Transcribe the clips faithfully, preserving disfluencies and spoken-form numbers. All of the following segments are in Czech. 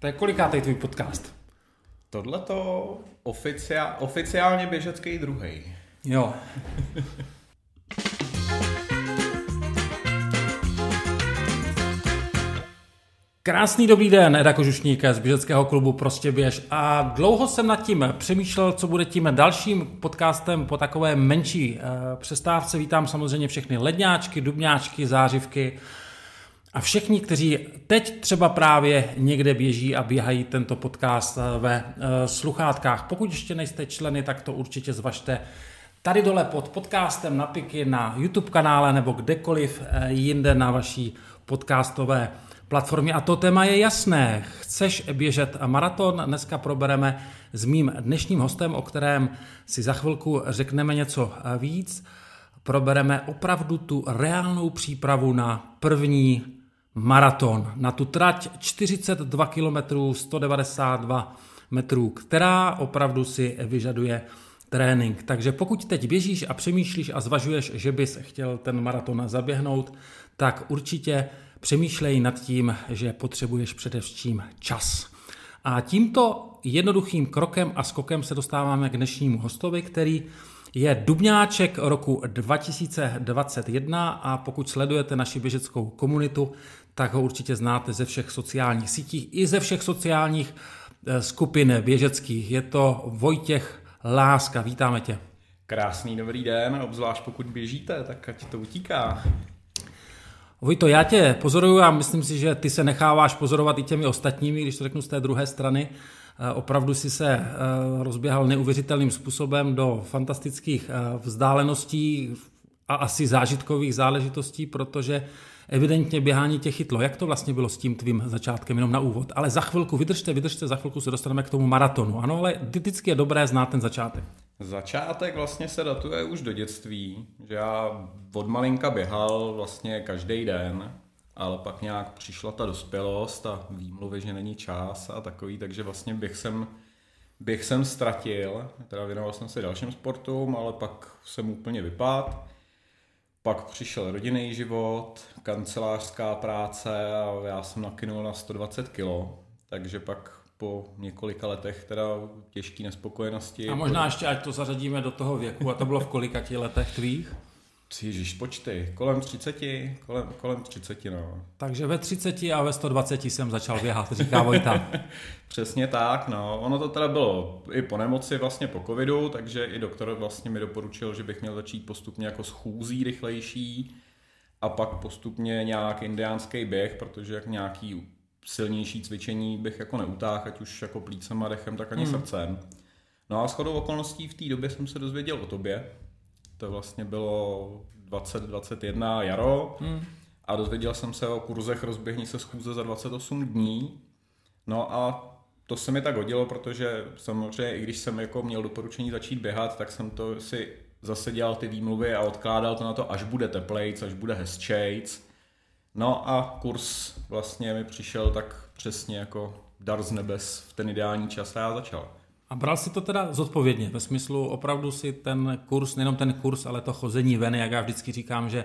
To je kolikátej tvůj podcast? Tohleto oficiál, oficiálně běžecký druhej. Jo. Krásný dobrý den, Eda Kožušník z Běžeckého klubu Prostě běž. A dlouho jsem nad tím přemýšlel, co bude tím dalším podcastem po takové menší přestávce. Vítám samozřejmě všechny ledňáčky, dubňáčky, zářivky a všichni, kteří teď třeba právě někde běží a běhají tento podcast ve sluchátkách. Pokud ještě nejste členy, tak to určitě zvažte tady dole pod podcastem na piky na YouTube kanále nebo kdekoliv jinde na vaší podcastové platformě. A to téma je jasné. Chceš běžet maraton? Dneska probereme s mým dnešním hostem, o kterém si za chvilku řekneme něco víc. Probereme opravdu tu reálnou přípravu na první maraton. Na tu trať čtyřicet dva kilometrů, sto devadesát dva metrů, která opravdu si vyžaduje trénink. Takže pokud teď běžíš a přemýšlíš a zvažuješ, že bys chtěl ten maraton zaběhnout, tak určitě přemýšlej nad tím, že potřebuješ především čas. A tímto jednoduchým krokem a skokem se dostáváme k dnešnímu hostovi, který je dubňáček roku dva tisíce dvacet jedna, a pokud sledujete naši běžeckou komunitu, tak ho určitě znáte ze všech sociálních sítí i ze všech sociálních skupin běžeckých. Je to Vojtěch Láska, vítáme tě. Krásný dobrý den, obzvlášť pokud běžíte, tak ať to utíká. Vojto, já tě pozoruju a myslím si, že ty se necháváš pozorovat i těmi ostatními, když to řeknu z té druhé strany. Opravdu si se rozběhal neuvěřitelným způsobem do fantastických vzdáleností a asi zážitkových záležitostí, protože evidentně běhání tě chytlo. Jak to vlastně bylo s tím tvým začátkem, jenom na úvod? Ale za chvilku, vydržte, vydržte, za chvilku se dostaneme k tomu maratonu. Ano, ale vždycky je dobré znát ten začátek. Začátek vlastně se datuje už do dětství, že já od malinka běhal vlastně každý den, ale pak nějak přišla ta dospělost a výmluvy, že není čas a takový, takže vlastně běh jsem, běh jsem ztratil, teda věnoval jsem se dalším sportům, ale pak jsem úplně vypadl. Pak přišel rodinný život, kancelářská práce a já jsem nakynul na sto dvacet kilo, takže pak po několika letech teda těžký nespokojenosti. A možná ještě, ať to zařadíme do toho věku, a to bylo v kolika těch letech tvých? Ježiš, počty, kolem třiceti, kolem, kolem třiceti, no. Takže ve třiceti a ve sto dvaceti jsem začal běhat, říká Vojta. Přesně tak, no. Ono to teda bylo i po nemoci, vlastně po covidu, takže i doktor vlastně mi doporučil, že bych měl začít postupně jako schůzí rychlejší a pak postupně nějak indiánský běh, protože jak nějaký silnější cvičení bych jako neutáhl, ať už jako plícem a dechem, tak ani hmm. srdcem. No a shodou okolností v té době jsem se dozvěděl o tobě. To vlastně bylo dvacet dvacet jedna jaro hmm. a dozvěděl jsem se o kurzech rozběhni se schůze za dvacet osm dní. No a to se mi tak hodilo, protože samozřejmě, i když jsem jako měl doporučení začít běhat, tak jsem to si zase dělal ty výmluvy a odkládal to na to, až bude teplejc, až bude hezčejc. No a kurz vlastně mi přišel tak přesně jako dar z nebes v ten ideální čas a já začal. A bral si to teda zodpovědně, ve smyslu opravdu si ten kurz, nejenom ten kurz, ale to chození ven, jak já vždycky říkám, že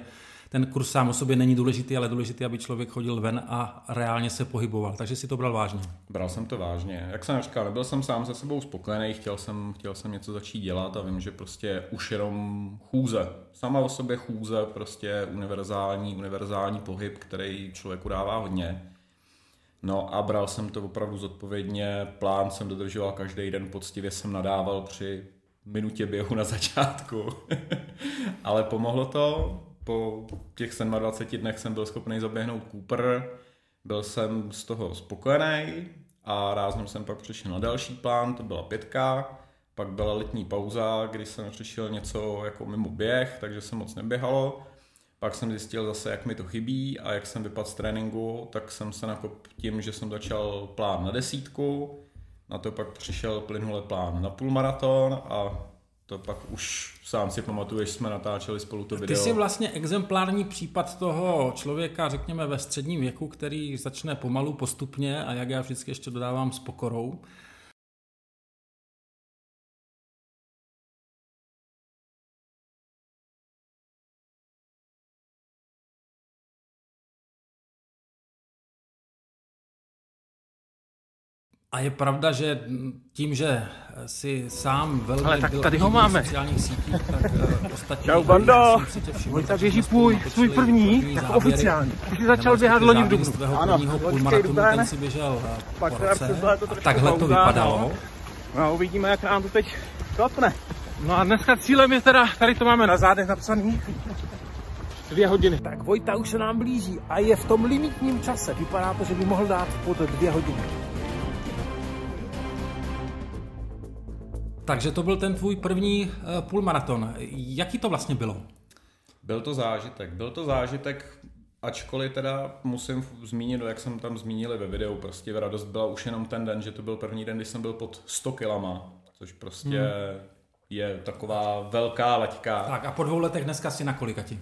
ten kurz sám o sobě není důležitý, ale důležitý, aby člověk chodil ven a reálně se pohyboval, takže si to bral vážně. Bral jsem to vážně, jak jsem říkal, nebyl jsem sám se sebou spokojený, chtěl jsem, chtěl jsem něco začít dělat a vím, že prostě už jenom chůze, sama o sobě chůze, prostě univerzální, univerzální pohyb, který člověku dává hodně. No a bral jsem to opravdu zodpovědně, plán jsem dodržoval každý den, poctivě jsem nadával při minutě běhu na začátku, ale pomohlo to. Po těch dvaceti sedmi dnech jsem byl schopný zaběhnout Cooper, byl jsem z toho spokojený a rázem jsem pak přišel na další plán, to byla pětka, pak byla letní pauza, kdy jsem přišel něco jako mimo běh, takže se moc neběhalo, pak jsem zjistil zase, jak mi to chybí, a jak jsem vypadl z tréninku, tak jsem se nakop tím, že jsem začal plán na desítku, na to pak přišel plynule plán na půlmaraton a to pak už sám si pamatuješ, jsme natáčeli spolu to video. Ty jsi vlastně exemplární případ toho člověka, řekněme ve středním věku, který začne pomalu, postupně a jak já vždycky ještě dodávám s pokorou. A je pravda, že tím, že si sám velmi... Ale tak tady ho máme. ...sítích, tak uh, ostatní... Čau, bando! Vojta běží půj, svůj první, první jako oficiální. Ty jsi začal běhat loni v dubnu. Ano, loňskej duben. Ten si běžel po roce a takhle to vypadalo. No, uvidíme, jak nám to teď klapne. No a dneska cílem je teda, tady to máme na zádech napsaný, dvě hodiny. Tak Vojta už se nám blíží a je v tom limitním čase. Vypadá to, že by mohl dát pod dvě hodiny. Takže to byl ten tvůj první půlmaraton. Jaký to vlastně bylo? Byl to zážitek. Byl to zážitek, ačkoliv teda musím zmínit, jak jsem tam zmínili ve videu, prostě radost byla už jenom ten den, že to byl první den, kdy jsem byl pod sto kilama, což prostě hmm. je taková velká laťka. Tak a po dvou letech dneska jsi na kolikati?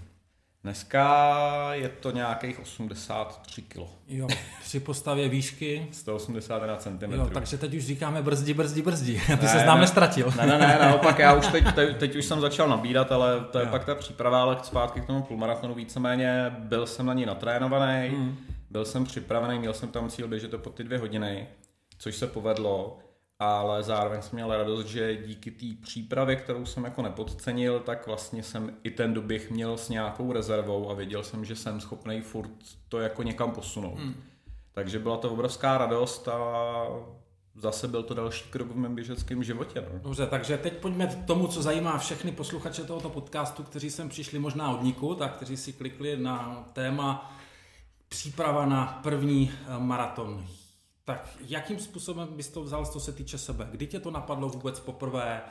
Dneska je to nějakých osmdesát tři kilo. Jo, při postavě výšky. sto osmdesát jedna centimetrů. Jo, takže teď už říkáme brzdi, brzdi, brzdi. Ty ne, se s námi ne, ztratil. Ne, ne, ne, naopak já už teď, teď, teď už jsem začal nabírat, ale to je jo. pak ta příprava, ale zpátky k tomu půlmaratonu víceméně. Byl jsem na ní natrénovaný, mm. byl jsem připravený, měl jsem tam cíl běžet to pod ty dvě hodiny, což se povedlo. Ale zároveň jsem měl radost, že díky té přípravě, kterou jsem jako nepodcenil, tak vlastně jsem i ten doběh měl s nějakou rezervou a věděl jsem, že jsem schopný furt to jako někam posunout. Mm. Takže byla to obrovská radost a zase byl to další krok v mém běžeckém životě. No. Dobře, takže teď pojďme k tomu, co zajímá všechny posluchače tohoto podcastu, kteří sem přišli možná od nikud a kteří si klikli na téma příprava na první maraton. Tak jakým způsobem bys to vzal, co se týče sebe? Kdy tě to napadlo vůbec poprvé?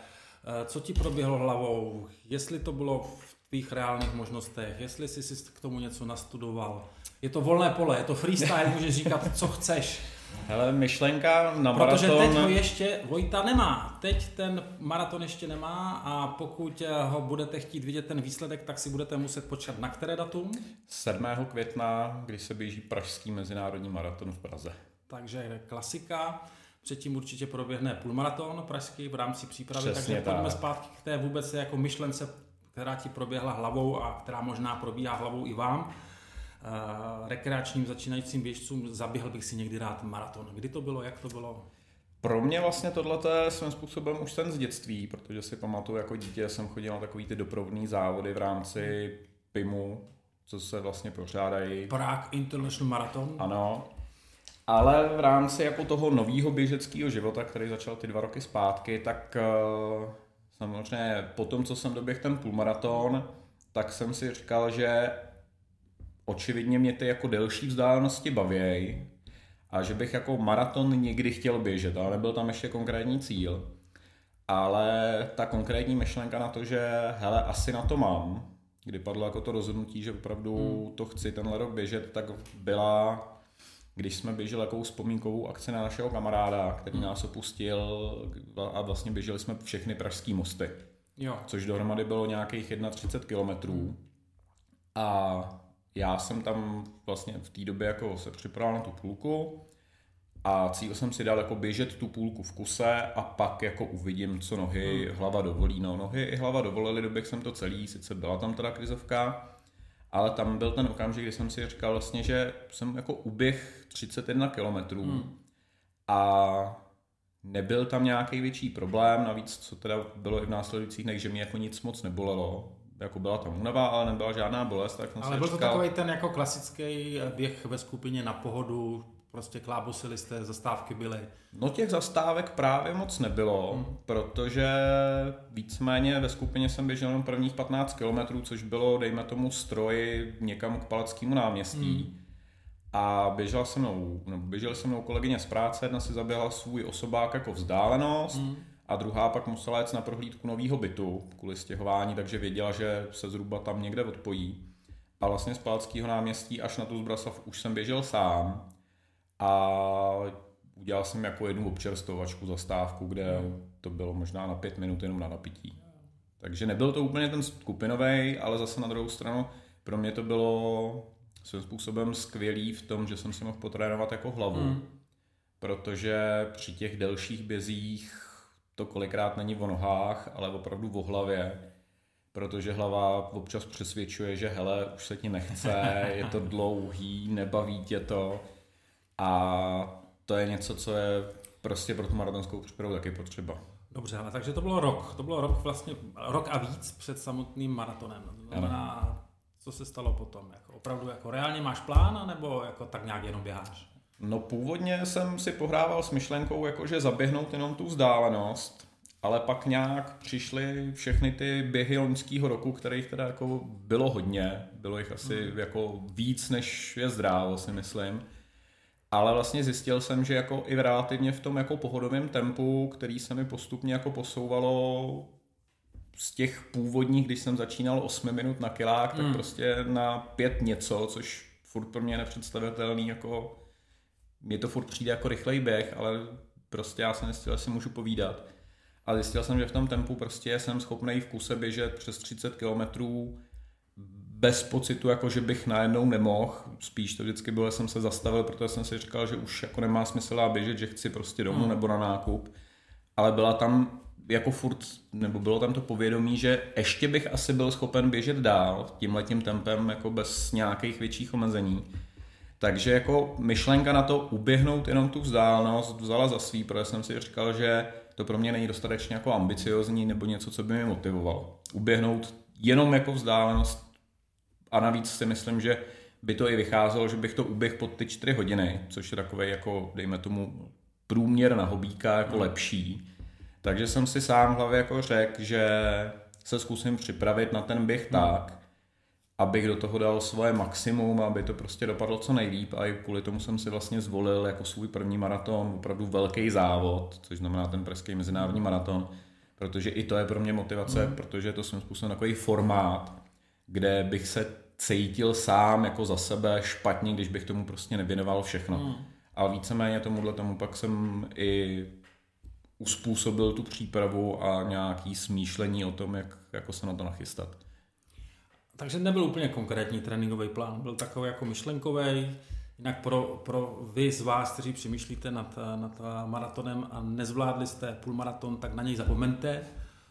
Co ti proběhlo hlavou? Jestli to bylo v tvých reálných možnostech? Jestli jsi si k tomu něco nastudoval? Je to volné pole, je to freestyle, můžeš říkat, co chceš. Hele, myšlenka na maraton... Protože teď ho ještě Vojta nemá. Teď ten maraton ještě nemá a pokud ho budete chtít vidět ten výsledek, tak si budete muset počkat na které datum? sedmého května, kdy se běží Pražský mezinárodní maraton v Praze. Takže klasika, předtím určitě proběhne půlmaraton pražský v rámci přípravy. Přesně, takže pojďme tak. zpátky k té vůbec jako myšlence, která ti proběhla hlavou a která možná probíhá hlavou i vám. Uh, rekreačním začínajícím běžcům zaběhl bych si někdy rád maraton. Kdy to bylo, jak to bylo? Pro mě vlastně tohleto je svým způsobem už ten z dětství, protože si pamatuju, jako dítě jsem chodil na takový ty doprovodné závody v rámci P I M u, co se vlastně pořádají. Prague International Marathon. Ano. Ale v rámci jako toho nového běžeckého života, který začal ty dva roky zpátky, tak samozřejmě po tom, co jsem doběhl ten půlmaraton, tak jsem si říkal, že očividně mě ty jako delší vzdálenosti baví a že bych jako maraton někdy chtěl běžet, ale nebyl tam ještě konkrétní cíl. Ale ta konkrétní myšlenka na to, že hele, asi na to mám, kdy padlo jako to rozhodnutí, že opravdu to chci tenhle rok běžet, tak byla... Když jsme běželi takovou vzpomínkovou akci na našeho kamaráda, který nás opustil a vlastně běželi jsme všechny pražský mosty, jo. což dohromady bylo nějakých třicet jedna kilometrů. A já jsem tam vlastně v té době jako se připravil na tu půlku a cíl jsem si dal jako běžet tu půlku v kuse a pak jako uvidím, co nohy, hlava dovolí. No, nohy i hlava dovolily, doběh jsem to celý, sice byla tam teda krizovka, ale tam byl ten okamžik, kdy jsem si říkal vlastně, že jsem jako uběh třicet jedna kilometrů hmm. a nebyl tam nějaký větší problém, navíc co teda bylo i v následujících dnech, že mi jako nic moc nebolelo, jako byla tam únava, ale nebyla žádná bolest. Tak jsem ale si byl říkal, to takový ten jako klasický běh ve skupině na pohodu, prostě klábosili jste, zastávky byly. No těch zastávek právě moc nebylo, hmm. protože víceméně ve skupině jsem běžel jenom prvních patnáct kilometrů, což bylo, dejme tomu, stroj někam k Palackýmu náměstí. Hmm. A běžela se mnou, no, běžel se mnou kolegyně z práce, jedna si zaběhla svůj osobák jako vzdálenost hmm. a druhá pak musela jít na prohlídku nového bytu kvůli stěhování, takže věděla, že se zhruba tam někde odpojí. A vlastně z Palackýho náměstí až na tu Zbraslav už jsem běžel sám. A udělal jsem jako jednu občerstvovačku, zastávku, kde to bylo možná na pět minut jenom na napití. Takže nebyl to úplně ten skupinovej, ale zase na druhou stranu pro mě to bylo svým způsobem skvělý v tom, že jsem si mohl potrénovat jako hlavu. Mm. Protože při těch delších bězích to kolikrát není o nohách, ale opravdu o hlavě. Protože hlava občas přesvědčuje, že hele, už se ti nechce, je to dlouhý, nebaví tě to. A to je něco, co je prostě pro tu maratonskou přípravu taky potřeba. Dobře, ale takže to bylo rok. To bylo rok vlastně rok a víc před samotným maratonem. To znamená, co se stalo potom? Jako, opravdu jako reálně máš plán, nebo jako tak nějak jenom běháš? No původně jsem si pohrával s myšlenkou, jakože zaběhnout jenom tu vzdálenost, ale pak nějak přišly všechny ty běhy loňského roku, kterých teda jako bylo hodně, bylo jich asi mm. jako víc, než je zdrávo, si myslím. Ale vlastně zjistil jsem, že jako i relativně v tom jako pohodovém tempu, který se mi postupně jako posouvalo z těch původních, když jsem začínal osm minut na kilák, tak mm. prostě na pět něco, což furt pro mě je nepředstavitelný, jako mně to furt přijde jako rychlej běh, ale prostě já jsem nestil, jestli můžu povídat. A zjistil jsem, že v tom tempu prostě jsem schopnej v kuse běžet přes třicet kilometrů bez pocitu, jako že bych najednou nemohl. Spíš to vždycky bylo, že jsem se zastavil, protože jsem si říkal, že už jako nemá smysl já běžet, že chci prostě domů hmm. nebo na nákup. Ale byla tam jako furt, nebo bylo tam to povědomí, že ještě bych asi byl schopen běžet dál tímhletím tempem jako bez nějakých větších omezení. Takže jako myšlenka na to uběhnout jenom tu vzdálenost vzala za svý, protože jsem si říkal, že to pro mě není dostatečně jako ambiciozní nebo něco, co by mě motivovalo. Uběhnout jenom jako vzdálenost a navíc si myslím, že by to i vycházelo, že bych to uběhl pod ty čtyři hodiny, což je takovej jako, dejme tomu, průměr na hobíka jako lepší. Takže jsem si sám v hlavě jako řekl, že se zkusím připravit na ten běh tak, abych do toho dal svoje maximum, aby to prostě dopadlo co nejlíp, a i kvůli tomu jsem si vlastně zvolil jako svůj první maraton, opravdu velký závod, což znamená ten Pražský mezinárodní maraton, protože i to je pro mě motivace, mm. protože je to svým způsobem takový formát, kde bych se cítil sám jako za sebe špatně, když bych tomu prostě nevěnoval všechno. Mm. A víceméně tomuhle tomu pak jsem i uspůsobil tu přípravu a nějaký smýšlení o tom, jak jako se na to nachystat. Takže nebyl úplně konkrétní tréninkový plán, byl takový jako myšlenkový. Jinak pro, pro vy z vás, kteří přemýšlíte nad, nad maratonem a nezvládli jste půlmaraton, tak na něj zapomeňte,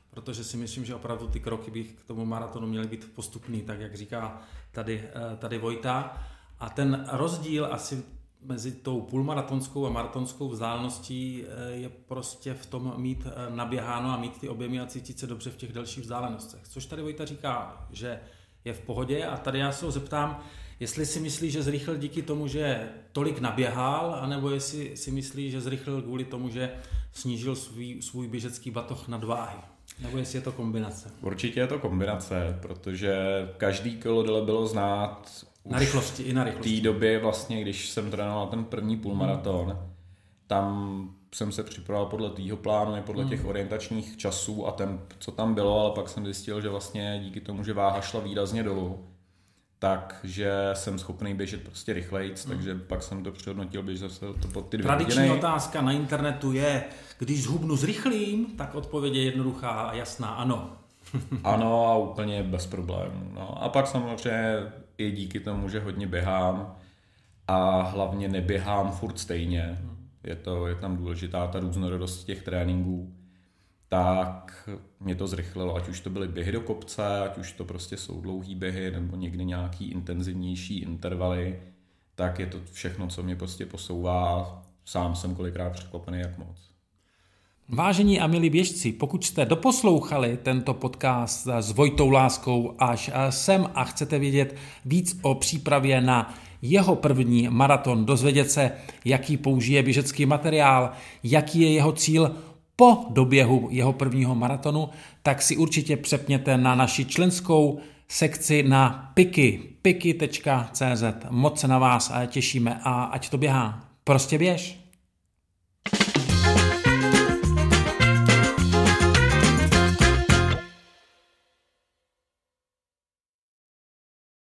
protože si myslím, že opravdu ty kroky bych k tomu maratonu měly být postupný, tak jak říká tady, tady Vojta. A ten rozdíl asi mezi tou půlmaratonskou a maratonskou vzdáleností je prostě v tom mít naběháno a mít ty objemy a cítit se dobře v těch delších vzdálenostech. Což tady Vojta říká, že je v pohodě, a tady já se ho zeptám, jestli si myslí, že zrychlil díky tomu, že tolik naběhal, anebo jestli si myslí, že zrychlil kvůli tomu, že snížil svůj, svůj běžecký batoh nadváhy. Nebo jestli je to kombinace? Určitě je to kombinace, protože každý kilo dole bylo znát už na rychlosti, i na rychlosti. V té době vlastně, když jsem trénoval ten první půlmaraton, hmm. tam jsem se připravoval podle týho plánu i podle hmm. těch orientačních časů a ten, co tam bylo, ale pak jsem zjistil, že vlastně díky tomu, že váha šla výrazně dolů, takže jsem schopný běžet prostě rychlejc, hmm. takže pak jsem to přehodnotil, běž zase to pod ty dvě Tradiční hodiny. Otázka na internetu je, když zhubnu zrychlím, tak odpověď je jednoduchá a jasná, ano. Ano a úplně bez problémů. No. A pak samozřejmě i díky tomu, že hodně běhám a hlavně neběhám furt stejně, hmm. Je, to, je tam důležitá ta různorodost těch tréninků, tak mě to zrychlilo, ať už to byly běhy do kopce, ať už to prostě jsou dlouhý běhy nebo někdy nějaký intenzivnější intervaly, tak je to všechno, co mě prostě posouvá. Sám jsem kolikrát překvapený, jak moc. Vážení a milí běžci, pokud jste doposlouchali tento podcast s Vojtou Láskou až sem a chcete vědět víc o přípravě na jeho první maraton, dozvědět se, jaký použije běžecký materiál, jaký je jeho cíl po doběhu jeho prvního maratonu, tak si určitě přepněte na naši členskou sekci na piky, piky tečka cé zet. Moc se na vás těšíme a ať to běhá. Prostě běž!